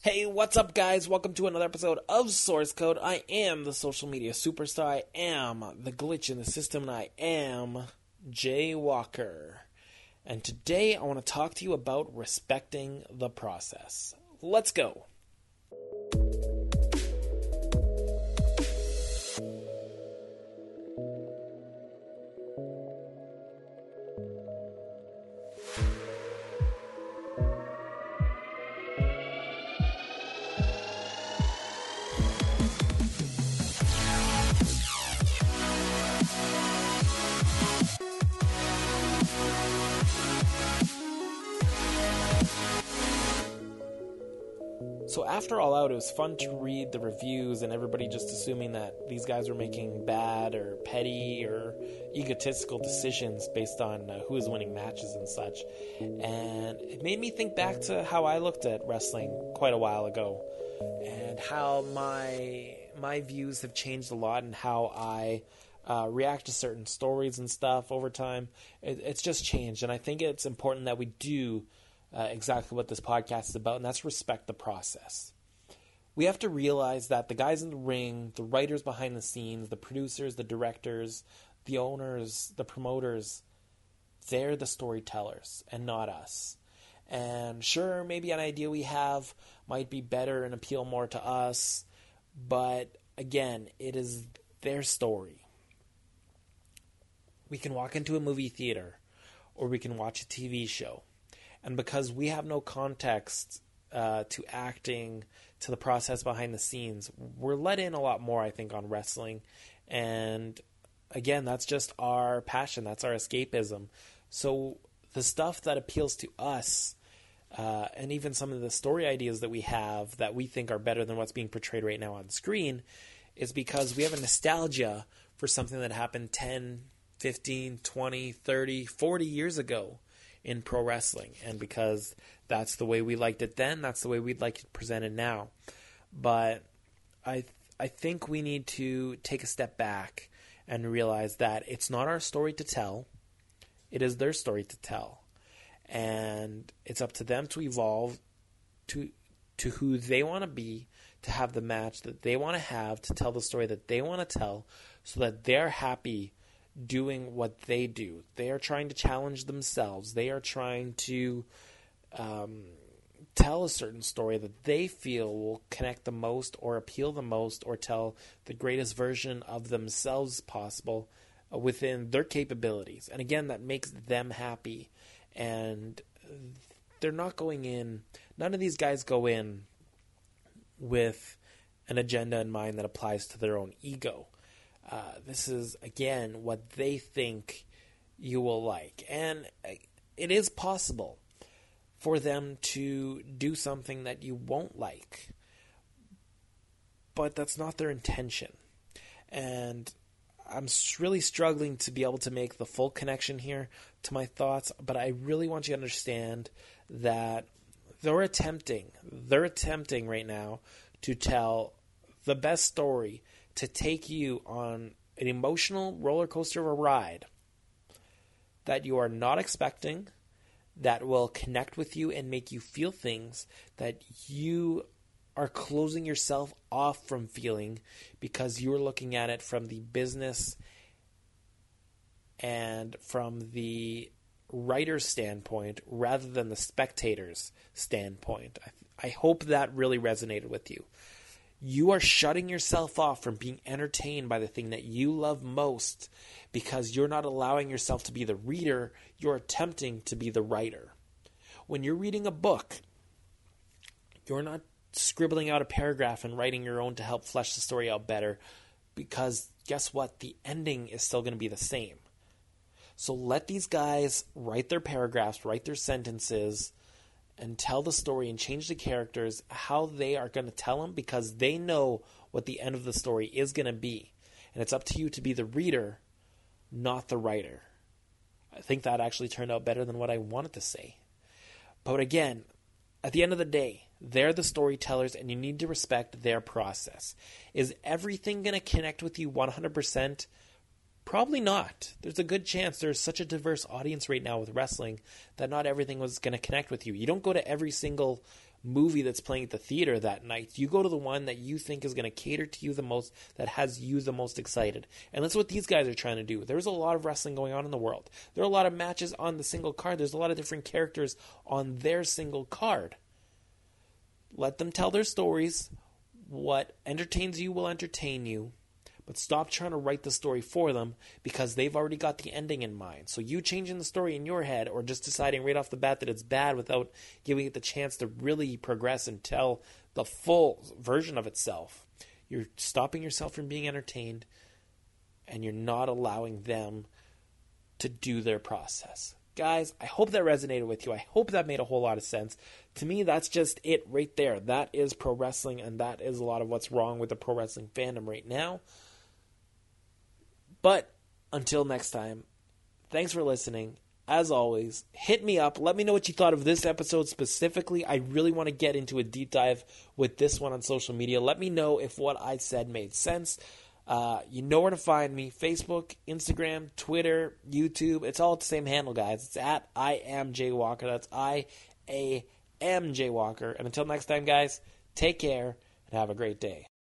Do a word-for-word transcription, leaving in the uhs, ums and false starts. Hey, what's up, guys? Welcome to another episode of Source Code. I am the social media superstar. I am the glitch in the system, and I am Jay Walker. And today, I want to talk to you about respecting the process. Let's go. So after All Out, it was fun to read the reviews and everybody just assuming that these guys were making bad or petty or egotistical decisions based on uh, who was winning matches and such. And it made me think back to how I looked at wrestling quite a while ago and how my my views have changed a lot and how I uh, react to certain stories and stuff over time. It, it's just changed, and I think it's important that we do Uh, exactly what this podcast is about, and that's respect the process. We have to realize that the guys in the ring, the writers behind the scenes, the producers, the directors, the owners, the promoters, they're the storytellers and not us. And sure, maybe an idea we have might be better and appeal more to us, but again, it is their story. We can walk into a movie theater or we can watch a T V show. And because we have no context uh, to acting, to the process behind the scenes, we're let in a lot more, I think, on wrestling. And again, that's just our passion. That's our escapism. So the stuff that appeals to us uh, and even some of the story ideas that we have that we think are better than what's being portrayed right now on screen is because we have a nostalgia for something that happened ten, fifteen, twenty, thirty, forty years ago in pro wrestling, and because that's the way we liked it then, that's the way we'd like it presented now. But I th- I think we need to take a step back and realize that it's not our story to tell, it is their story to tell, and it's up to them to evolve to to who they want to be, to have the match that they want to have, to tell the story that they want to tell, so that they're happy doing what they do. They are trying to challenge themselves. They are trying to um, tell a certain story that they feel will connect the most or appeal the most or tell the greatest version of themselves possible within their capabilities. And again, that makes them happy. And they're not going in, none of these guys go in with an agenda in mind that applies to their own ego. Uh, this is, again, what they think you will like. And it is possible for them to do something that you won't like. But that's not their intention. And I'm really struggling to be able to make the full connection here to my thoughts. But I really want you to understand that they're attempting, they're attempting right now to tell the best story, to take you on an emotional roller coaster of a ride that you are not expecting, that will connect with you and make you feel things that you are closing yourself off from feeling because you're looking at it from the business and from the writer's standpoint rather than the spectator's standpoint. I, I hope that really resonated with you. You are shutting yourself off from being entertained by the thing that you love most because you're not allowing yourself to be the reader. You're attempting to be the writer. When you're reading a book, you're not scribbling out a paragraph and writing your own to help flesh the story out better because guess what? The ending is still going to be the same. So let these guys write their paragraphs, write their sentences, and tell the story and change the characters how they are going to tell them because they know what the end of the story is going to be. And it's up to you to be the reader, not the writer. I think that actually turned out better than what I wanted to say. But again, at the end of the day, they're the storytellers and you need to respect their process. Is everything going to connect with you one hundred percent? Probably not. There's a good chance there's such a diverse audience right now with wrestling that not everything was going to connect with you. You don't go to every single movie that's playing at the theater that night. You go to the one that you think is going to cater to you the most, that has you the most excited. And that's what these guys are trying to do. There's a lot of wrestling going on in the world. There are a lot of matches on the single card. There's a lot of different characters on their single card. Let them tell their stories. What entertains you will entertain you. But stop trying to write the story for them, because they've already got the ending in mind. So you changing the story in your head, or just deciding right off the bat that it's bad without giving it the chance to really progress and tell the full version of itself, you're stopping yourself from being entertained, and you're not allowing them to do their process. Guys, I hope that resonated with you. I hope that made a whole lot of sense. To me, that's just it right there. That is pro wrestling, and that is a lot of what's wrong with the pro wrestling fandom right now. But until next time, thanks for listening. As always, hit me up. Let me know what you thought of this episode specifically. I really want to get into a deep dive with this one on social media. Let me know if what I said made sense. Uh, you know where to find me. Facebook, Instagram, Twitter, YouTube. It's all at the same handle, guys. It's at I A M J Walker. That's I A M J Walker. And until next time, guys, take care and have a great day.